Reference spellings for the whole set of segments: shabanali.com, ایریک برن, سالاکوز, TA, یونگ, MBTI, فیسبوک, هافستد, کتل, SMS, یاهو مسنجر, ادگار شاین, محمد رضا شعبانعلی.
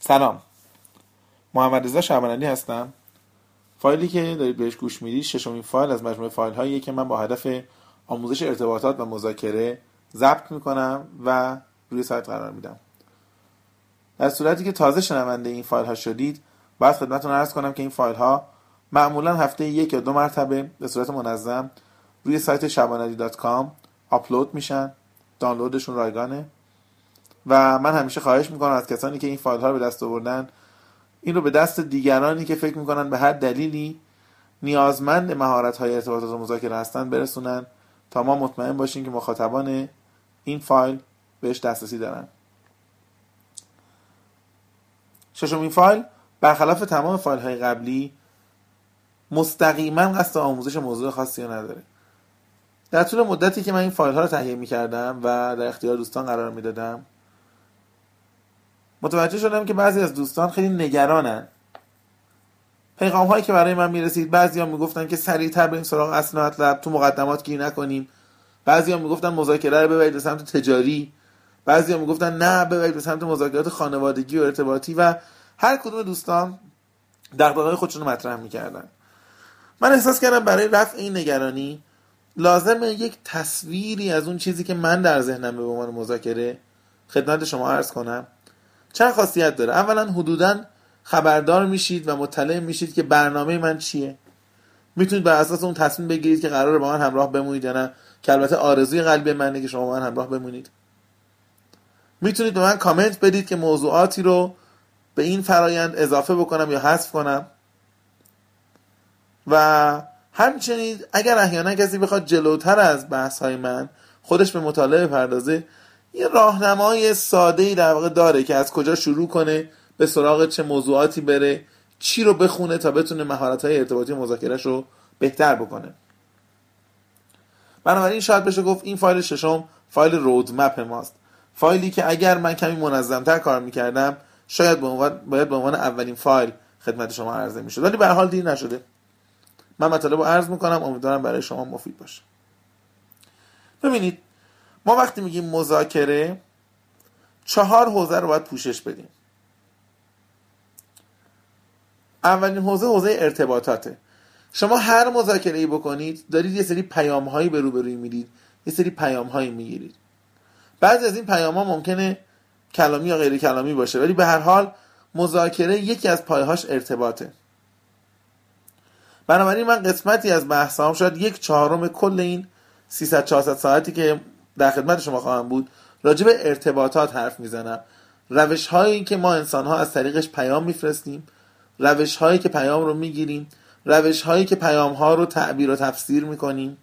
سلام، محمد رضا شعبانعلی هستم. فایلی که دارید بهش گوش میدید ششمین فایل از مجموعه فایل هایی که من با هدف آموزش ارتباطات و مذاکره ضبط میکنم و روی سایت قرار میدم. در صورتی که تازه شنونده این فایل ها شدید، باید خدمتتون عرض کنم که این فایل ها معمولا هفته یک یا دو مرتبه به صورت منظم روی سایت shabanali.com آپلود میشن. دانلودشون رایگانه و من همیشه خواهش میکنم از کسانی که این فایل ها رو به دست آوردن این رو به دست دیگرانی که فکر میکنن به هر دلیلی نیازمند مهارت های ارتباطات و مذاکره هستن برسونن تا ما مطمئن باشیم که مخاطبان این فایل بهش دسترسی دارن. ششمین فایل برخلاف تمام فایل های قبلی مستقیما قصد آموزش موضوع خاصی نداره. در طول مدتی که من این فایل ها رو تهیه میکردم و در اختیار دوستان قرار میدادم، متوجه شدم که بعضی از دوستان خیلی نگرانن. پیغام هایی که برای من میرسید، بعضی ها میگفتن که سریعتر بریم سراغ اصل مطلب، تو مقدمات گیر نکنیم. بعضی ها میگفتن مذاکره رو ببرید به سمت تجاری. بعضی ها میگفتن نه، ببرید به سمت مذاکرات خانوادگی و ارتباطی. و هر کدوم دوستان دغدغه‌های خودشون رو مطرح میکردن. من احساس کردم برای رفع این نگرانی لازمه یک تصویری از اون چیزی که من در ذهنم به عنوان مذاکره خدمت شما عرض کنم. چند خاصیت داره. اولا حدوداً خبردار میشید و مطلع میشید که برنامه من چیه. میتونید بر اساس اون تصمیم بگیرید که قراره با من همراه بمونید یا نه، که البته آرزوی قلبی منه که شما با من همراه بمونید. میتونید به من کامنت بدید که موضوعاتی رو به این فرایند اضافه بکنم یا حذف کنم. و همچنین اگر احیانا کسی بخواد جلوتر از بحث های من خودش به مطالعه بپردازه، یه راهنمای ساده‌ای در واقع داره که از کجا شروع کنه، به سراغ چه موضوعاتی بره، چی رو بخونه تا بتونه مهارت‌های ارتباطی مذاکره‌اش رو بهتر بکنه. بنابراین شاید بشه گفت این فایل ششم فایل رودمپ ماست. فایلی که اگر من کمی منظم‌تر کار می‌کردم شاید به عنوان اولین فایل خدمت شما عرضه می‌شد، ولی به هر حال دیر نشده. من مطالب رو عرض می‌کنم، امیدوارم برای شما مفید باشه. ببینید، ما وقتی میگیم مذاکره، 4 حوزه رو باید پوشش بدیم. اولین حوزه ارتباطاته. شما هر مذاکره‌ای بکنید دارید یه سری پیام‌هایی به روبروی میرید، یه سری پیام‌هایی میگیرید. بعضی از این پیام‌ها ممکنه کلامی یا غیر کلامی باشه، ولی به هر حال مذاکره یکی از پایه‌هاش ارتباطه. بنابراین من قسمتی از بحثام، شاید 1/4 کل این 300-400 ساعتی که در خدمت شما خواهم بود، راجع به ارتباطات حرف میزنم. روش‌هایی که ما انسان‌ها از طریقش پیام میفرستیم، روش‌هایی که پیام رو میگیریم، روش‌هایی که پیام‌ها رو تعبیر و تفسیر میکنیم،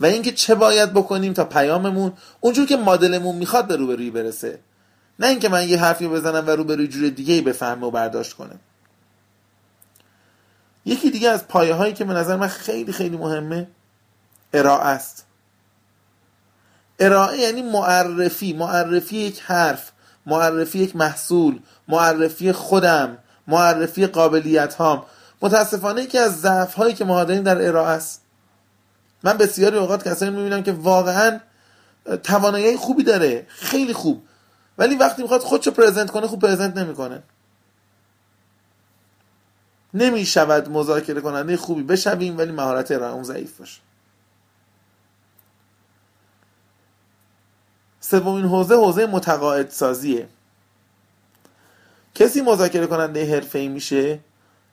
و اینکه چه باید بکنیم تا پیاممون اونجور که مدلمون میخواد به روبروی برسه، نه اینکه من یه حرفی بزنم و روبروی جور دیگه‌ای بفهمه و برداشت کنه. یکی دیگه از پایه‌هایی که به نظر من خیلی خیلی مهمه، ارائه است. ارائه یعنی معرفی یک حرف، معرفی یک محصول، معرفی خودم، معرفی قابلیت هام. متاسفانه یکی از ضعف هایی که ما داریم در ارائه است. من بسیاری اوقات کسایی میبینم که واقعا توانایی خوبی داره، خیلی خوب، ولی وقتی میخواد خودشو پرزنت کنه خوب پرزنت نمیکنه. نمیشود مذاکره کننده خوبی بشویم ولی مهارت ارائه اون ضعیف باشه. سومین حوزه متقاعد سازیه. کسی مذاکره کننده حرفه‌ای میشه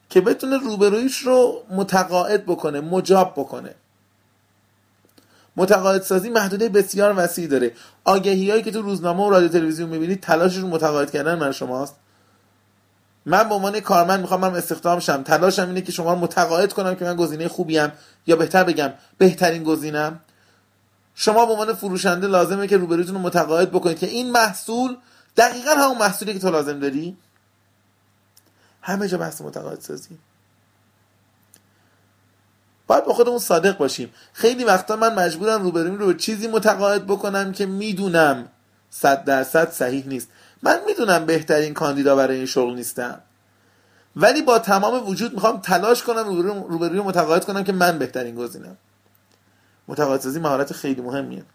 که بتونه روبرویش رو متقاعد بکنه، مجاب بکنه. متقاعد سازی محدوده بسیار وسیع داره. آگهی‌هایی که تو روزنامه و رادیو تلویزیون می‌بینید تلاشش رو متقاعد کردن من شماست. من به عنوان کارمند می‌خوام من استخدام شم، تلاشم اینه که شما رو متقاعد کنم که من گزینه خوبی‌ام، یا بهتر بگم بهترین گزینه‌ام. شما به عنوان فروشنده لازمه که روبروتون رو متقاعد بکنید که این محصول دقیقاً همون محصولی که تو لازم داری. همه جا بحث متقاعد سازی. باید با خودمون صادق باشیم. خیلی وقتا من مجبورم روبرویم رو به چیزی متقاعد بکنم که میدونم 100% صحیح نیست. من میدونم بهترین کاندیدا برای این شغل نیستم، ولی با تمام وجود میخوام تلاش کنم روبروی رو متقاعد کنم که من بهترین گزینه‌ام. متقاعدسازی مهارت خیلی مهمیه.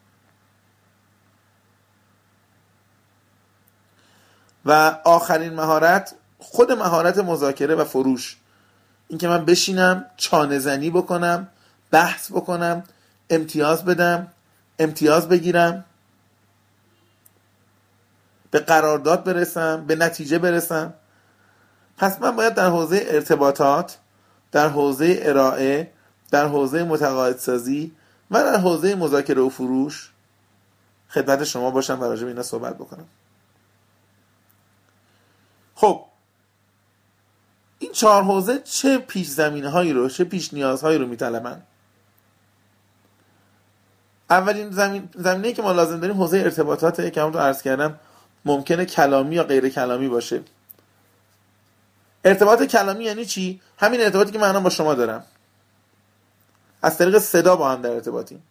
و آخرین مهارت خود مهارت مذاکره و فروش، این که من بشینم چانه زنی بکنم، بحث بکنم، امتیاز بدم، امتیاز بگیرم، به قرارداد برسم، به نتیجه برسم. پس من باید در حوزه ارتباطات، در حوزه ارائه، در حوزه متقاعدسازی و در حوزه مذاکره و فروش خدمت شما باشم و راجع به اینا صحبت بکنم. خب این چهار حوزه چه پیش زمینه‌هایی رو، چه پیش نیازهایی رو میطلبن؟ اولین زمینه‌ای که ما لازم داریم حوزه ارتباطاته که همونطور عرض کردم ممکنه کلامی یا غیر کلامی باشه. ارتباط کلامی یعنی چی؟ همین ارتباطی که من الان با شما دارم، از طریق صدا با هم در ارتباطیم.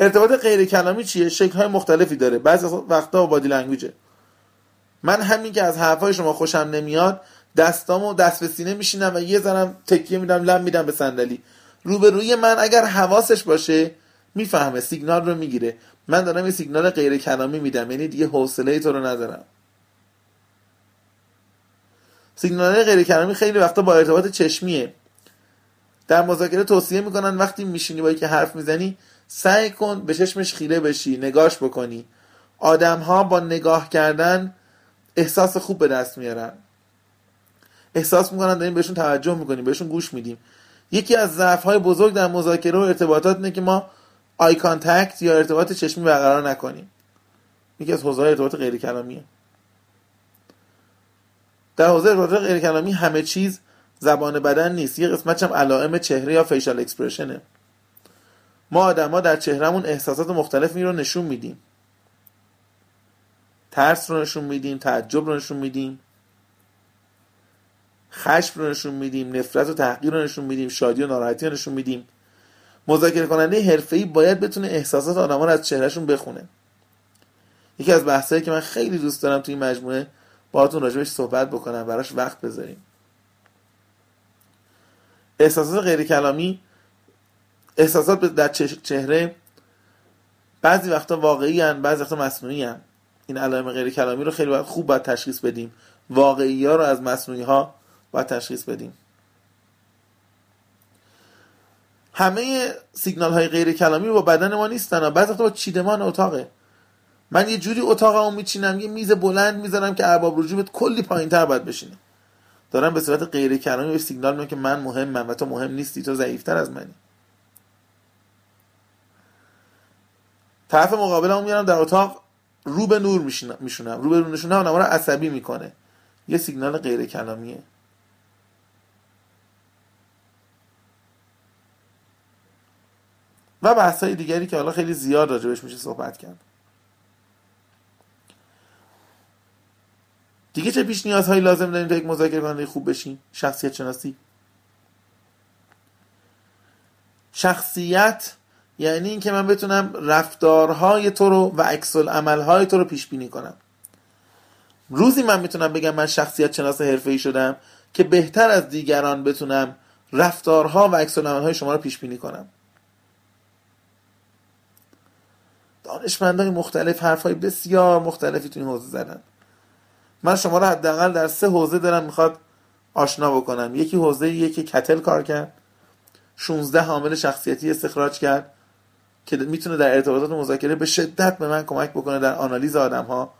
ارتباط غیر کلامی چیه؟ شکل‌های مختلفی داره، بعضی وقتا بادی لنگویجه. من همین که از حرفای شما خوشم نمیاد، دستامو دست به سینه میشینم و یه زنم تکیه میدم، لم میدم به صندلی. روبروی من اگر حواسش باشه میفهمه، سیگنال رو میگیره. من دارم یه سیگنال غیر کلامی میدم، یعنی دیگه حوصله تو رو ندارم. سیگنال غیر کلامی خیلی وقتا با ارتباط چشمیه. در مذاکره توصیه میکنن وقتی میشینی با یکی حرف میزنی سعی کن به چشمش خیره بشی، نگاش بکنی. آدم‌ها با نگاه کردن احساس خوب به دست میارن، احساس میکنن داریم بهشون توجه میکنیم، بهشون گوش میدیم. یکی از ضعف‌های بزرگ در مذاکره و ارتباطات اینه که ما آی کانتکت یا ارتباط چشمی برقرار نکنیم. یکی از حوزه‌های ارتباط غیر کلامیه. در حوزه ارتباط غیر کلامی همه چیز زبان بدن نیست، یه قسمتش هم علائم چهره یا فیشال اکسپرشنه. ما آدم‌ها در چهرهمون احساسات مختلفی رو نشون میدیم، ترس رو نشون میدیم، تعجب رو نشون میدیم، خشم رو نشون میدیم، نفرت و تحقیر رو نشون میدیم، شادی و ناراحتی رو نشون میدیم. مذاکره کننده حرفه‌ای باید بتونه احساسات آدم‌ها رو از چهرهشون بخونه. یکی از بحثایی که من خیلی دوست دارم توی این مجموعه باهاتون راجعش صحبت بکنم، براش وقت بذاریم. احساسات غیر کلامی، احساسات در چهره بعضی وقتا واقعی هستند، بعضی وقتا مصنوعی هستند. این علائم غیر کلامی رو خیلی خوب باید تشخیص بدیم، واقعی ها رو از مصنوعی ها باید تشخیص بدیم. همه سیگنال های غیر کلامی با بدن ما نیستن، بعضی وقتا با چیدمان اتاقه. من یه جوری اتاقمو میچینم، یه میز بلند میذارم که ارباب رجوعت کلی پایین‌تر باید بشینه. دارم به صورت غیر کلامی یه سیگنال میدم که من مهمم و تو مهم نیستی، تو ضعیف‌تر از منی. طرف مقابلمو میارم در اتاق، رو به نور میشونم، رو به نور نشونم آدم‌ها رو عصبی میکنه. یه سیگنال غیر کلامیه. و بحث‌های دیگری که حالا خیلی زیاد راجعش میشه صحبت کرد. دیگه چه پیش نیازهایی لازم داریم تا یک مذاکره کننده خوب بشیم؟ شخصیت شناسی. شخصیت یعنی این که من بتونم رفتارهای تو رو و عکس العمل‌های تو رو پیش بینی کنم. روزی من میتونم بگم من شخصیت شناس حرفه‌ای شدم که بهتر از دیگران بتونم رفتارها و عکس العمل‌های شما رو پیش بینی کنم. دانشمندان مختلف حرف‌های بسیار مختلفی تو این حوزه زدن. من شما رو حداقل در 3 حوزه دارم میخواد آشنا بکنم. یکی حوزه یکی کتل کار کرد، 16 عامل شخصیتی استخراج کرد که میتونه در ارتباطات و مذاکره به شدت به من کمک بکنه در آنالیز آدم‌ها.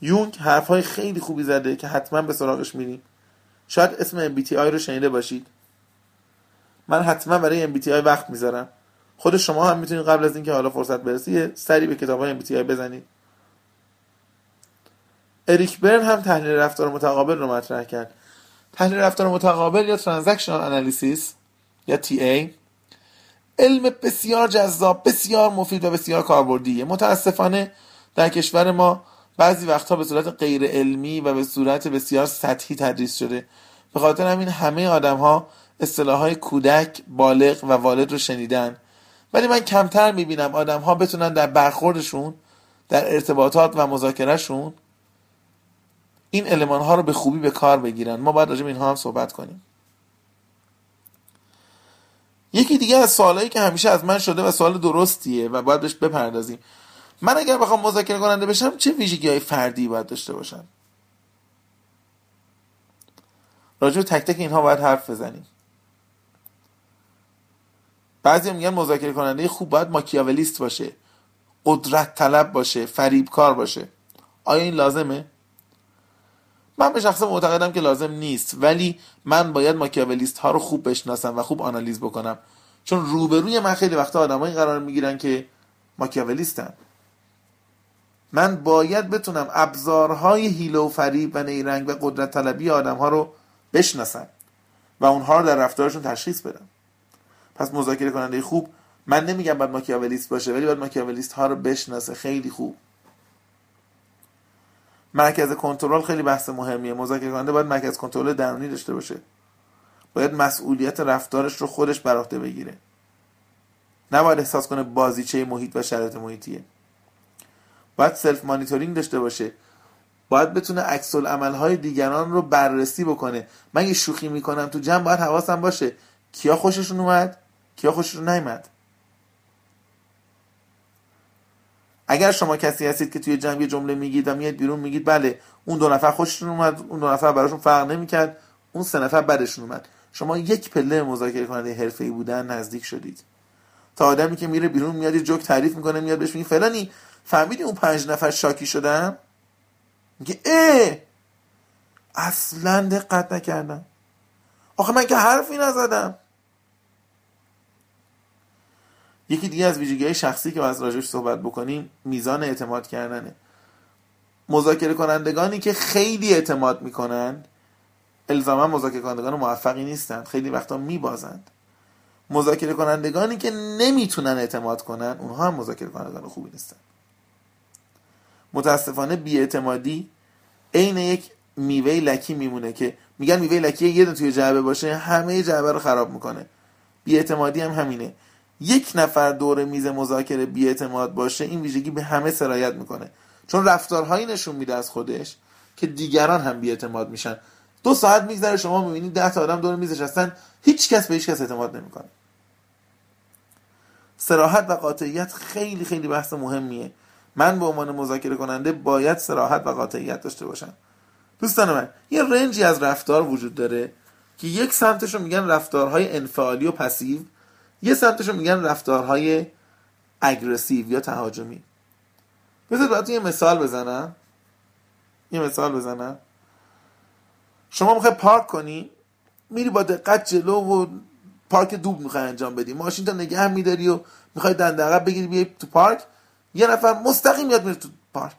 یونگ حرفای خیلی خوبی زده که حتما به سراغش میریم. شاید اسم MBTI رو شنیده باشید. من حتما برای MBTI وقت میذارم. خود شما هم میتونید قبل از اینکه حالا فرصت برسه سری به کتاب‌های MBTI بزنید. ایریک برن هم تحلیل رفتار متقابل رو مطرح کرد. تحلیل رفتار متقابل یا ترانزکشنال انالیسیس یا TA علم بسیار جذاب، بسیار مفید و بسیار کاربردیه. متاسفانه در کشور ما بعضی وقتها به صورت غیر علمی و به صورت بسیار سطحی تدریس شده. به خاطر همین همه آدم‌ها اصطلاح‌های کودک، بالغ و والد رو شنیدن، ولی من کمتر می‌بینم آدم‌ها بتونن در برخوردشون، در ارتباطات و مذاکرهشون این المان ها رو به خوبی به کار بگیرن. ما باید راجع به اینها هم صحبت کنیم. یکی دیگه از سوالایی که همیشه از من شده و سوال درستیه و باید بهش بپردازیم، من اگر بخوام مذاکره کننده بشم چه ویژگی‌های فردی باید داشته باشم؟ راجع به تک تک اینها باید حرف بزنیم. بعضی میگن مذاکره کننده خوب باید ماکیاولیست باشه، قدرت طلب باشه، فریبکار باشه. آیا این لازمه؟ من به شخص معتقدم که لازم نیست، ولی من باید ماکیاولیست ها رو خوب بشناسم و خوب آنالیز بکنم، چون روبروی من خیلی وقتا آدمایی قرار میگیرن که ماکیاولیستن. من باید بتونم ابزارهای حیله و فریب و نیرنگ و قدرت طلبی آدم‌ها رو بشناسم و اونها رو در رفتارشون تشخیص بدم. پس مذاکره کننده خوب، من نمیگم باید ماکیاولیست باشه، ولی باید ماکیاولیست ها رو بشناسه. خیلی خوب. مرکز کنترل خیلی بحث مهمیه. مذاکره کننده باید مرکز کنترل درونی داشته باشه. باید مسئولیت رفتارش رو خودش بر عهده بگیره. نباید احساس کنه بازیچه محیط و شرایط محیطیه. باید سلف مانیتورینگ داشته باشه. باید بتونه عکس العمل‌های دیگران رو بررسی بکنه. من یه شوخی میکنم تو جمع، باید حواسم باشه کیا خوششون اومد، کیا خوششون نیامد. اگر شما کسی هستید که توی جمع یه جمله میگید و میاد بیرون میگید بله اون دو نفر خوششون اومد، اون دو نفر براشون فرق نمیکرد، اون سه نفر بدشون اومد، شما یک پله مذاکره کننده حرفه‌ای بودن نزدیک شدید. تا آدمی که میره بیرون میاد یه جوک تعریف میکنه، میاد بهش میگه فلانی فهمیدی اون 5 نفر شاکی شدن، میگه اصلا دقت نکردم، آخه من که حرفی نزدم. یکی دیگه از ویژگی‌های شخصی که باز راجعش صحبت بکنیم میزان اعتماد کردنه. مذاکره کنندگانی که خیلی اعتماد میکنن الزاما مذاکره کنندگان موفقی نیستن، خیلی وقتا میبازند. مذاکره کنندگانی که نمیتونن اعتماد کنن اونها هم مذاکره کنندگان خوبی نیستن. متاسفانه بی‌اعتمادی عین یک میوه لکی میمونه که میگن میوه لکی یه دونه توی جعبه باشه همه جعبه رو خراب میکنه. بی‌اعتمادی هم همینه. یک نفر دور میز مذاکره بی‌اعتماد باشه این ویژگی به همه سرایت میکنه، چون رفتارهایی نشون میده از خودش که دیگران هم بی‌اعتماد میشن. 2 ساعت میگذره شما میبینید 10 تا آدم دور میز نشستن، هیچ کس به هیچ کس اعتماد نمیکنه. صراحت و قاطعیت خیلی خیلی بحث مهمیه. من به عنوان مذاکره کننده باید صراحت و قاطعیت داشته باشم. دوستان من، یه رنجی از رفتار وجود داره که یک سمتش رو میگن رفتارهای انفعالی و پسیو، یه سمتش رو میگن رفتارهای اگرسیو یا تهاجمی. بذارید براتون یه مثال بزنم. شما میخوای پارک کنی، میری با دقت جلو و پارک دوب میخوای انجام بدی، ماشین تا نگه هم میداری و میخوای دنده عقب بگیری بیای تو پارک، یه نفر مستقیم میاد میره تو پارک.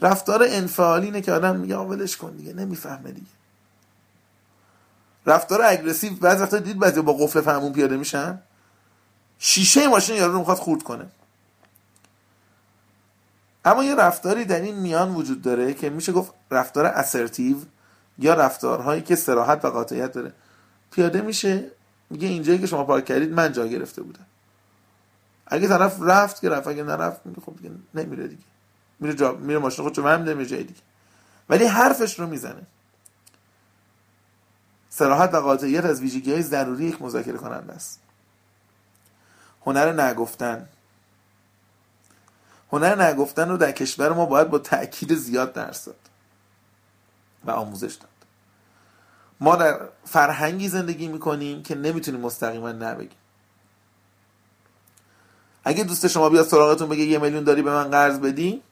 رفتار انفعالی اینه که آدم میگه ولش کن دیگه، نمیفهمه دیگه. رفتار اگرسیو، بعضی وقتا دید بعضی با قفل فهمون پیاده میشن، شیشه ماشین یارو رو میخواد خورد کنه. اما یه رفتاری در این میان وجود داره که میشه گفت رفتار assertive یا رفتارهایی که صراحت و قاطعیت داره. پیاده میشه میگه اینجایی که شما پارک کردید من جا گرفته بودم. اگه طرف رفت که رفت، اگه نرفت خب دیگه نمیره دیگه، میره جا، میره ماشین خودش رو هم نمیره جای دیگه، ولی حرفش رو میزنه. صراحت و قاطعیت از ویژگی‌های ضروری یک مذاکره کننده است. هنر نگفتن رو در کشور ما باید با تأکید زیاد درس داد و آموزش داد. ما در فرهنگی زندگی میکنیم که نمیتونیم مستقیما نبگیم. اگه دوست شما بیاد سراغتون بگه 1 میلیون داری به من قرض بدی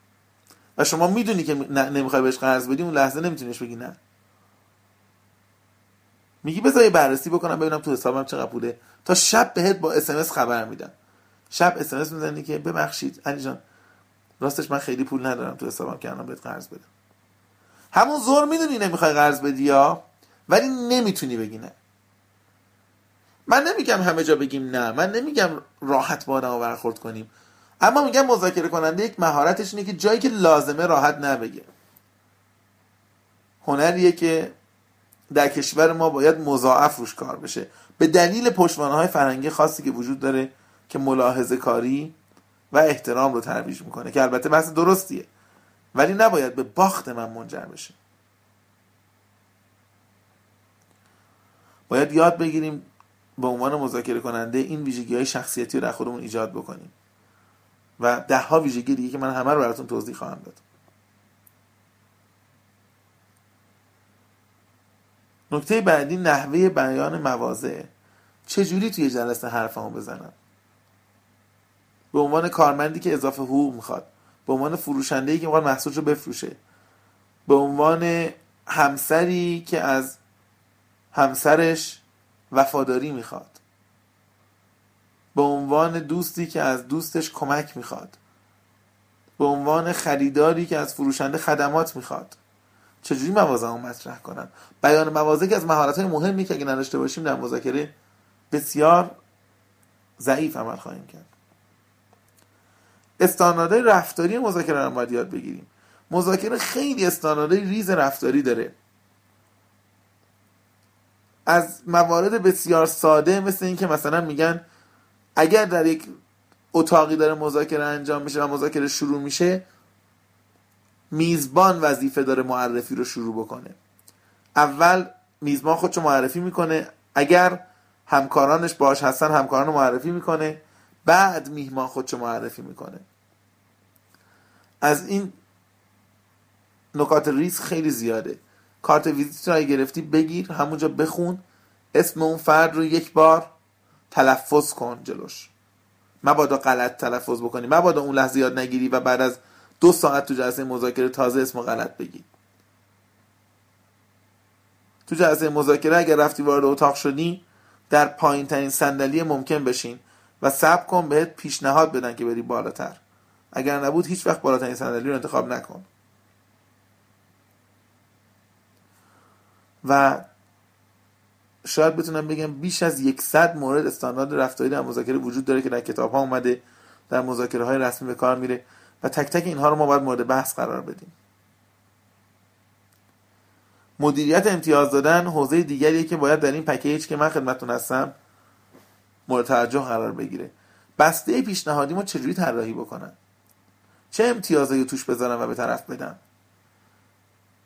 و شما میدونی که نمیخوای بهش قرض بدی، اون لحظه نمیتونیش بگی نه. میگی بذار بررسی بکنم ببینم تو حسابم چقدر پوله، تا شب بهت با SMS خبر میدم. شب SMS میزنی که ببخشید علی جان راستش من خیلی پول ندارم تو حسابم که الان بهت قرض بدم. همون زور میدونی نمیخوای قرض بدی یا، ولی نمیتونی بگی نه. من نمیگم همه جا بگیم نه، من نمیگم راحت با آدم‌ها برخورد کنیم، اما میگم مذاکره کننده یک مهارتش اینه که جایی که لازمه راحت نبگه. هنریه که در کشور ما باید مضاعف روش کار بشه به دلیل پشتوانه‌های فرهنگی خاصی که وجود داره که ملاحظه کاری و احترام رو ترویج میکنه، که البته بحث درستیه ولی نباید به باخت من منجر بشه. باید یاد بگیریم به عنوان مذاکره کننده این ویژگی‌های شخصیتی رو در خودمون ایجاد بکنیم. و ده ها ویژگی دیگه که من همه رو براتون توضیح خواهم داد. نکته بعدی نحوه بیان مواضعه. چجوری توی جلسه حرفمو بزنم؟ به عنوان کارمندی که اضافه حقوق میخواد، به عنوان فروشنده‌ای که میخواد محصولش رو بفروشه، به عنوان همسری که از همسرش وفاداری میخواد، به عنوان دوستی که از دوستش کمک میخواد، به عنوان خریداری که از فروشنده خدمات میخواد. چجوری موازنه مطرح کنم؟ بیان موازنه که از مهارت‌های مهمی که اگه نداشته باشیم در مذاکره بسیار ضعیف عمل خواهیم کرد. استانداردهای رفتاری مذاکره رو باید یاد بگیریم. مذاکره خیلی استانداردهای ریز رفتاری داره. از موارد بسیار ساده مثل این که مثلا میگن اگر در یک اتاقی داره مذاکره انجام میشه و مذاکره شروع میشه، میزبان وظیفه داره معرفی رو شروع بکنه. اول میزبان خودشو معرفی میکنه، اگر همکارانش باش هستن همکارانو معرفی میکنه، بعد میهمان خودشو معرفی میکنه. از این نکات ریز خیلی زیاده. کارت ویزیت رو گرفتی بگیر، همونجا بخون، اسم اون فرد رو یک بار تلفظ کن جلوش، مبادا غلط تلفظ بکنی، مبادا اون لحظه یاد نگیری و بعد از 2 ساعت تو جلسه مذاکره تازه اسمو غلط بگی. تو جلسه مذاکره اگر رفتی وارد اتاق شدی، در پایین ترین صندلی ممکن بشین و صبر کن بهت پیشنهاد بدن که بری بالاتر. اگر نبود هیچ وقت بالاترین صندلی رو انتخاب نکن. و شاید بتونم بگم بیش از 100 مورد استاندارد رفتاری در مذاکره وجود داره که در کتاب‌ها اومده، در مذاکره های رسمی به کار میره و تک تک اینها رو ما باید مورد بحث قرار بدیم. مدیریت امتیاز دادن حوزه دیگریه که باید در این پکیج که من خدمتتون هستم مورد توجه قرار بگیره. بسته پیشنهادی ما چجوری طراحی بکنم؟ چه امتیازایی توش بذارم و به طرف بدم؟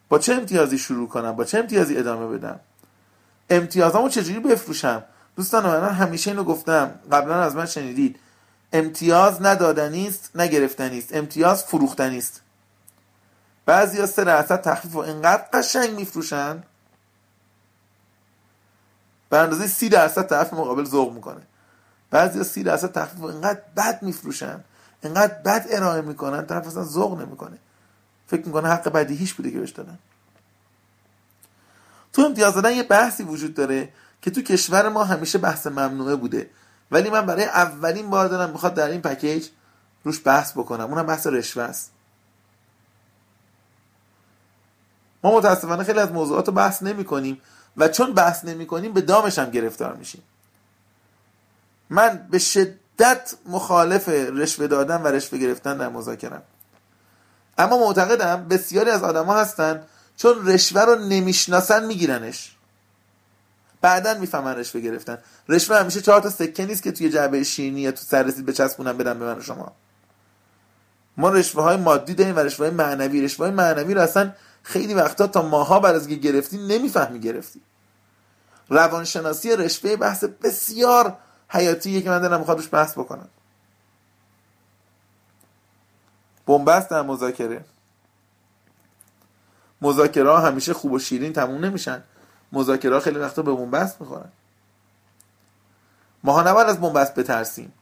با چه امتیازی شروع کنم؟ با چه امتیازی ادامه بدم؟ امتیازامو چجوری بفروشم؟ دوستان من همیشه اینو گفتم، قبلا از من شنیدید، امتیاز ندادنی است، نگرفتنی است، امتیاز فروختنی است. بعضیا 3% تخفیف و اینقدر قشنگ میفروشن به اندازه 30% طرف مقابل ذوق میکنه. بعضیا 30% تخفیف و اینقدر بد میفروشن، اینقدر بد ارائه میکنن، طرف اصلا ذوق نمیکنه، فکر میکنه حق بدیهیش بوده که بهش دادن. تو امتیاز دادن یه بحثی وجود داره که تو کشور ما همیشه بحث ممنوعه بوده، ولی من برای اولین بار دارم میخواد در این پکیج روش بحث بکنم. اونم بحث رشوه است. ما متاسفانه خیلی از موضوعات رو بحث نمی کنیم و چون بحث نمی کنیم به دامش هم گرفتار میشیم. من به شدت مخالف رشوه دادن و رشوه گرفتن در مذاکرم، اما معتقدم بسیاری از آدم ها هستن چون رشوه رو نمیشناسن میگیرنش، بعدن میفهمن رشوه گرفتن. رشوه همیشه 4 تا سکه نیست که توی جعبه شیرینی یا تو سررسید بچسبونن بدن به من و شما. ما رشوه های مادی داریم و رشوه های معنوی. رشوه های معنوی رو اصلا خیلی وقتا تا ماها بعد از که گرفتی نمیفهمی گرفتی. روانشناسی رشوه بحث بسیار حیاتیه که من دارم میخوام روش بحث بکنم. بن‌بست در مذاکره همیشه خوب و شیرین تموم نمیشن. مذاکره خیلی وقتا به بن‌بست میخورن. ماها نباید از بن‌بست بترسیم.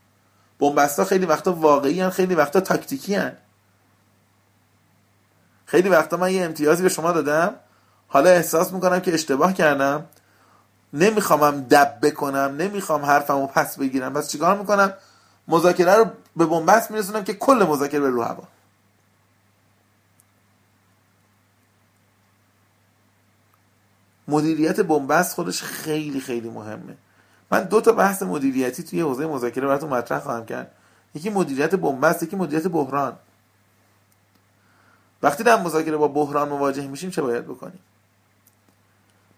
بن‌بست‌ها خیلی وقتا واقعی هن، خیلی وقتا تاکتیکی هن. خیلی وقتا من یه امتیازی به شما دادم، حالا احساس میکنم که اشتباه کردم، نمیخوامم دب بکنم، نمیخوام حرفمو پس بگیرم، پس چیکار میکنم؟ مذاکره رو به بن‌بست میرسونم که کل مذاکره بره رو هوا. مدیریت بن‌بست خودش خیلی خیلی مهمه. من 2 تا بحث مدیریتی توی حوزه مذاکره براتون مطرح خواهم کرد. یکی مدیریت بن‌بست، یکی مدیریت بحران. وقتی در مذاکره با بحران مواجه میشیم چه باید بکنیم؟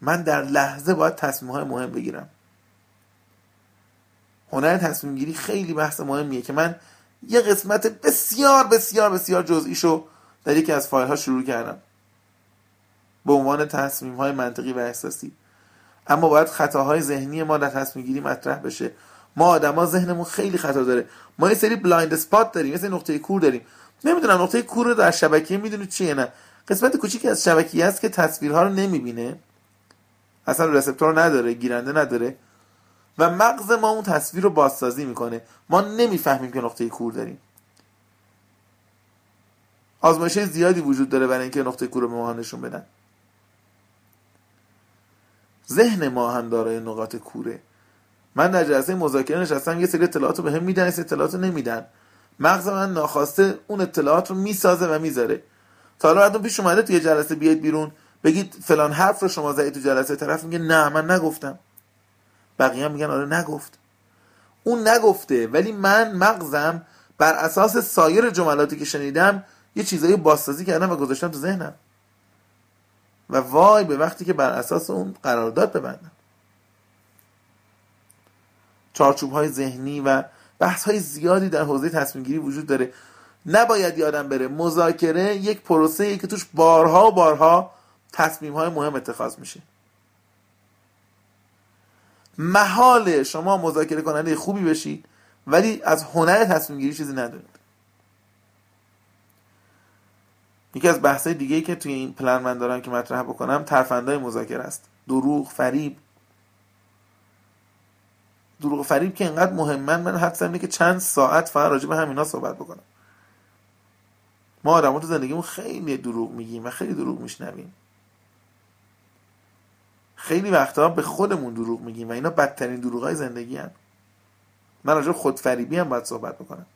من در لحظه باید تصمیم‌های مهم بگیرم. هنر تصمیم گیری خیلی بحث مهمیه که من یه قسمت بسیار بسیار بسیار جزئیشو در یکی از فایل‌ها شروع کردم به عنوان تصمیم‌های منطقی و احساسی، اما باید خطاهای ذهنی ما در تصمیم گیری مطرح بشه. ما آدما ذهنمون خیلی خطا داره. ما یه سری بلایند اسپات داریم، یه سری نقطه کور داریم. نمیدونم نقطه کور رو در شبکه میدونید چیه نه؟ قسمت کوچیکی از شبکیه است که تصویرها رو نمیبینه. اصلا رسپتور نداره، گیرنده نداره و مغز ما اون تصویر رو بازسازی میکنه. ما نمیفهمیم که نقطه کور داریم. آزمایش‌های زیادی وجود داره برای اینکه نقطه کور رو به ما نشون بدن. ذهن ما هم دارای نقاط کوره. من در جلسه مذاکره نشستم، یه سری اطلاعات رو بهم میدن، یه سری اطلاعات رو نمیدن. مغز من ناخواسته اون اطلاعات رو میسازه و میذاره. تا حالا حتما پیش اومده توی جلسه بیاید بیرون بگید فلان حرف رو شما زدید تو جلسه، طرف میگه نه من نگفتم، بقیه هم میگن آره نگفت، اون نگفته، ولی من مغزم بر اساس سایر جملاتی که شنیدم یه چیزایی بازسازی کردم و گذاشتم تو ذهنم و وای به وقتی که بر اساس اون قرارداد ببندم. چارچوب‌های ذهنی و بحث‌های زیادی در حوزه تصمیم‌گیری وجود داره. نباید یادم بره مذاکره یک پروسه‌ایه که توش بارها و بارها تصمیم‌های مهم اتخاذ میشه. محال شما مذاکره کننده خوبی بشید ولی از هنر تصمیم‌گیری چیزی ندونید. یکی از بحث‌های دیگه‌ای که توی این پلن من دارم که مطرح بکنم ترفندهای مذاکره است. دروغ، فریب. دروغ و فریب که اینقدر مهمه، من حدسم اینه که چند ساعت فقط راجع به همینا صحبت بکنم. ما آدم‌ها تو زندگیمون خیلی دروغ میگیم و خیلی دروغ میشنویم. خیلی وقتها به خودمون دروغ میگیم و اینا بدترین دروغ‌های زندگی ان. من راجع به خودفریبی هم باید صحبت بکنم.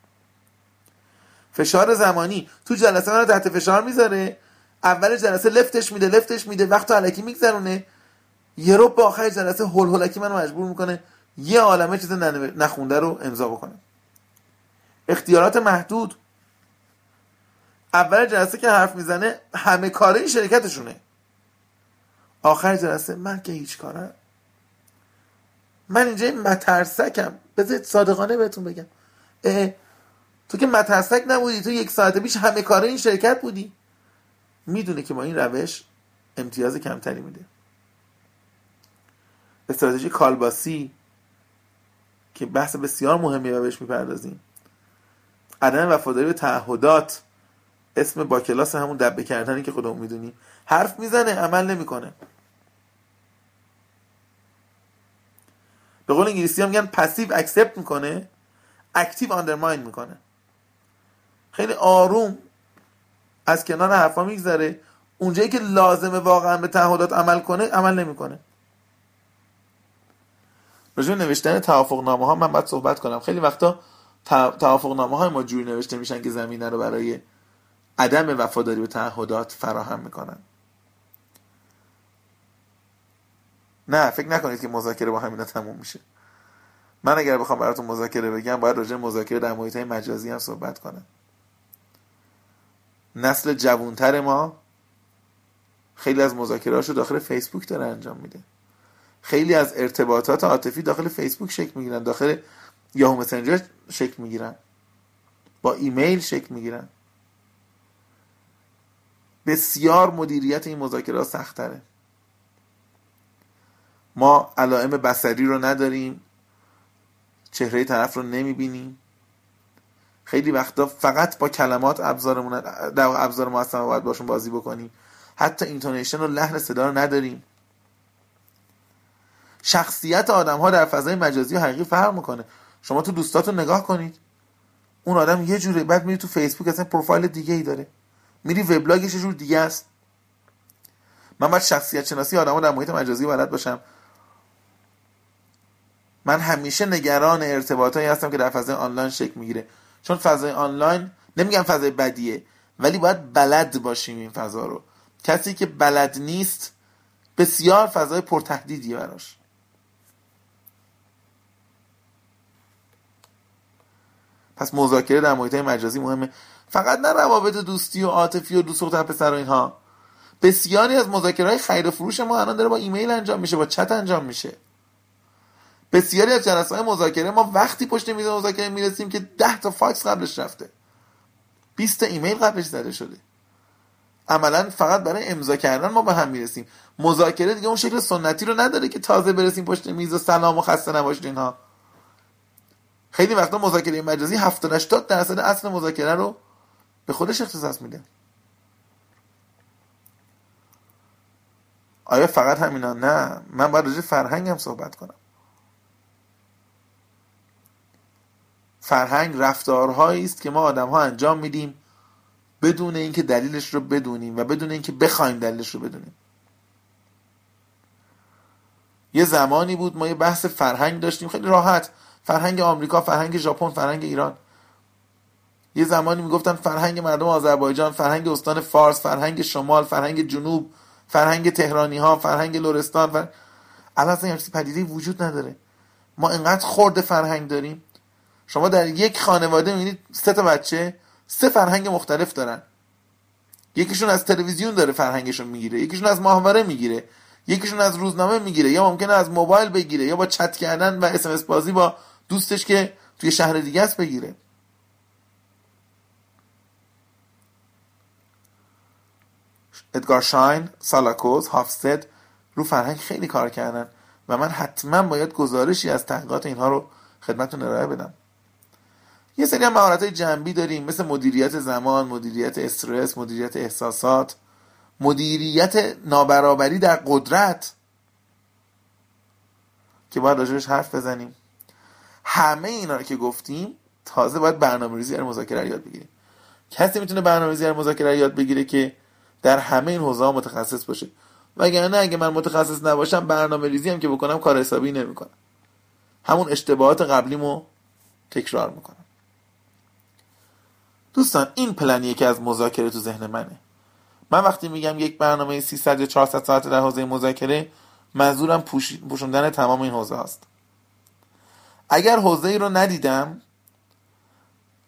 فشار زمانی تو جلسه من رو تحت فشار میذاره. اول جلسه لفتش میده، وقتو الکی میگذرونه. یهو با آخر جلسه هول هولکی منو مجبور میکنه یه عالمه چیز نخونده رو امضا بکنه. اختیارات محدود. اول جلسه که حرف میزنه همه کاره این شرکتشونه، آخر جلسه من که هیچ کارم، من اینجا مترسکم. بذارید صادقانه بهتون بگم، تو که مترسک نبودی، تو یک ساعت پیش همه کاره این شرکت بودی. میدونه که با این روش امتیاز کمتری میده. استراتژی کالباسی که بحث بسیار مهمیه و بهش میپردازیم. عدم وفاداری به تعهدات، اسم با کلاس همون دبه کردنی که خودمون میدونیم. حرف میزنه عمل نمیکنه. به قول انگلیسی ها میگن پسیو اکسپت میکنه، اکتیو آندرماین میکنه. خیلی آروم از کنار حرفا میگذره، اونجایی که لازمه واقعا به تعهدات عمل کنه عمل نمیکنه. راجع به نوشتن توافقنامه ها من باید صحبت کنم. خیلی وقتا توافقنامه های ما جوری نوشته میشن که زمینه رو برای عدم وفاداری به تعهدات فراهم میکنن. نه فکر نکنید که مذاکره با همینا تموم میشه. من اگر بخوام براتون مذاکره بگم باید راجع به مذاکره در محیط های مجازی هم صحبت کنم. نسل جوانتر ما خیلی از مذاکره هاشو داخل فیسبوک داره انجام میده. خیلی از ارتباطات عاطفی داخل فیسبوک شکل میگیرن، داخل یاهو مسنجر شکل میگیرن، با ایمیل شکل میگیرن. بسیار مدیریت این مذاکرات سخت تره. ما علائم بصری رو نداریم، چهره طرف رو نمیبینیم. خیلی وقتا فقط با کلمات ابزار ما هستن، باید باشون بازی بکنیم. حتی اینتونیشن و لحن صدا رو نداریم. شخصیت آدم‌ها در فضای مجازی و حقیقی فرق می‌کنه. شما تو دوستاتون نگاه کنید، اون آدم یه جوره، بعد میری تو فیسبوک اصلا پروفایل دیگه‌ای داره، میری وبلاگش یه جور دیگه است. من باید شخصیت شناسی آدم‌ها در محیط مجازی بلد باشم. من همیشه نگران ارتباطاتی هستم که در فضای آنلاین شکل می‌گیره، چون فضای آنلاین، نمیگم فضای بدیه، ولی باید بلد باشیم این فضا رو. کسی که بلد نیست بسیار فضای پرتهدیدیه براش. پس مذاکره در محیط‌های مجازی مهمه. فقط نه روابط دوستی و عاطفی و دوست و دختر اینها. بسیاری از مذاکره‌های خرید و فروش ما الان داره با ایمیل انجام میشه، با چت انجام میشه. بسیاری از جلسه‌های مذاکره ما وقتی پشت میز مذاکره میرسیم که 10 تا فاکس قبلش رفته، 20 تا ایمیل قبلش زده شده. عملاً فقط برای امضا کردن ما به هم میرسیم. مذاکره دیگه اون شکل سنتی رو نداره که تازه برسیم پشت میز و سلام و خسته نباشید اینها. خیلی وقتا مذاکره مجازی 70-80% اصل مذاکره رو به خودش اختصاص میده. آیا فقط همینا؟ نه، من باید راجع فرهنگم صحبت کنم. فرهنگ رفتارهایی است که ما آدم‌ها انجام میدیم بدون اینکه دلیلش رو بدونیم و بدون اینکه بخوایم دلیلش رو بدونیم. یه زمانی بود ما یه بحث فرهنگ داشتیم خیلی راحت، فرهنگ آمریکا، فرهنگ ژاپن، فرهنگ ایران. یه زمانی میگفتن فرهنگ مردم آذربایجان، فرهنگ استان فارس، فرهنگ شمال، فرهنگ جنوب، فرهنگ تهرانی‌ها، فرهنگ لرستان. اصلا همچین پدیده‌ای وجود نداره. ما انقدر خرد فرهنگ داریم. شما در یک خانواده می‌بینید 3 بچه 3 فرهنگ مختلف دارن. یکیشون از تلویزیون داره فرهنگشون میگیره، یکیشون از ماهواره میگیره، یکیشون از روزنامه میگیره، یا ممکنه از موبایل بگیره، یا با چت کردن و اس ام اس بازی با دوستش که توی شهر دیگه است بگیره. ادگار شاین، سالاکوز، هافستد رو فرهنگ خیلی کار کردن و من حتما باید گزارشی از تحقیقات اینها رو خدمتتون ارائه بدم. یه سری هم مهارت‌های جنبی داریم مثل مدیریت زمان، مدیریت استرس، مدیریت احساسات، مدیریت نابرابری در قدرت که باید راجعش حرف بزنیم. همه اینا رو که گفتیم تازه باید برنامه‌ریزی برای مذاکره یاد بگیریم. کسی میتونه برنامه‌ریزی برای مذاکره یاد بگیره که در همه این حوزه‌ها متخصص باشه، وگرنه اگه من متخصص نباشم برنامه‌ریزی هم که بکنم کار حسابی نمی‌کنم، همون اشتباهات قبلیمو تکرار می‌کنم. دوستان این پلن یکی از مذاکره تو ذهن منه. من وقتی میگم یک برنامه 300 یا 400 ساعت در حوزه مذاکره، منظورم پوشوندن تمام این حوزه هاست. اگر حوزه ای رو ندیدم،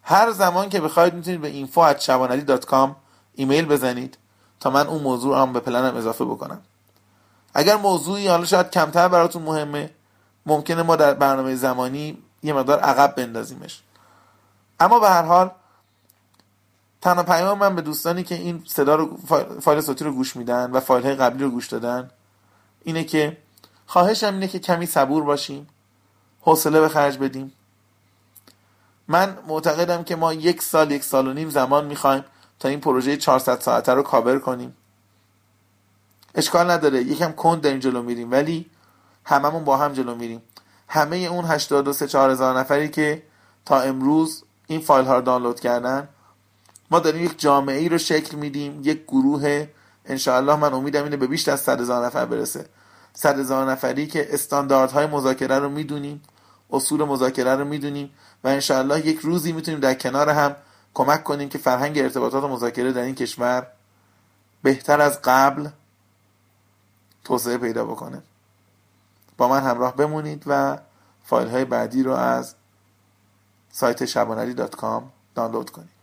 هر زمان که بخواید میتونید به info@shabanali.com ایمیل بزنید تا من اون موضوع هم به پلنم اضافه بکنم. اگر موضوعی حالا شاید کمتر براتون مهمه، ممکنه ما در برنامه زمانی یه مقدار عقب بندازیمش. اما به هر حال تنها پیام من به دوستانی که این صدا رو، فایل صوتی رو گوش میدن و فایل های قبلی رو گوش دادن اینه که خواهشم اینه که کمی صبور باشیم، حوصله به خرج بدیم. من معتقدم که ما 1 سال 1.5 سال زمان میخوایم تا این پروژه 400 ساعته رو کاور کنیم. اشکال نداره یکم کند داریم جلو میریم، ولی هممون با هم جلو میریم. همه اون 824,000 نفری که تا امروز این فایل ها رو دانلود کردن، ما داریم یک جامعه ای رو شکل میدیم، یک گروه. انشاءالله من امیدم اینه به بیشتر از 100,000 نفر برسه. 100,000 نفری که استانداردهای مذاکره رو میدونیم، اصول مذاکره رو میدونیم و انشاءالله یک روزی میتونیم در کنار هم کمک کنیم که فرهنگ ارتباطات و مذاکره در این کشور بهتر از قبل توسعه پیدا بکنه. با من همراه بمونید و فایل های بعدی رو از سایت shabanali.com دانلود کنید.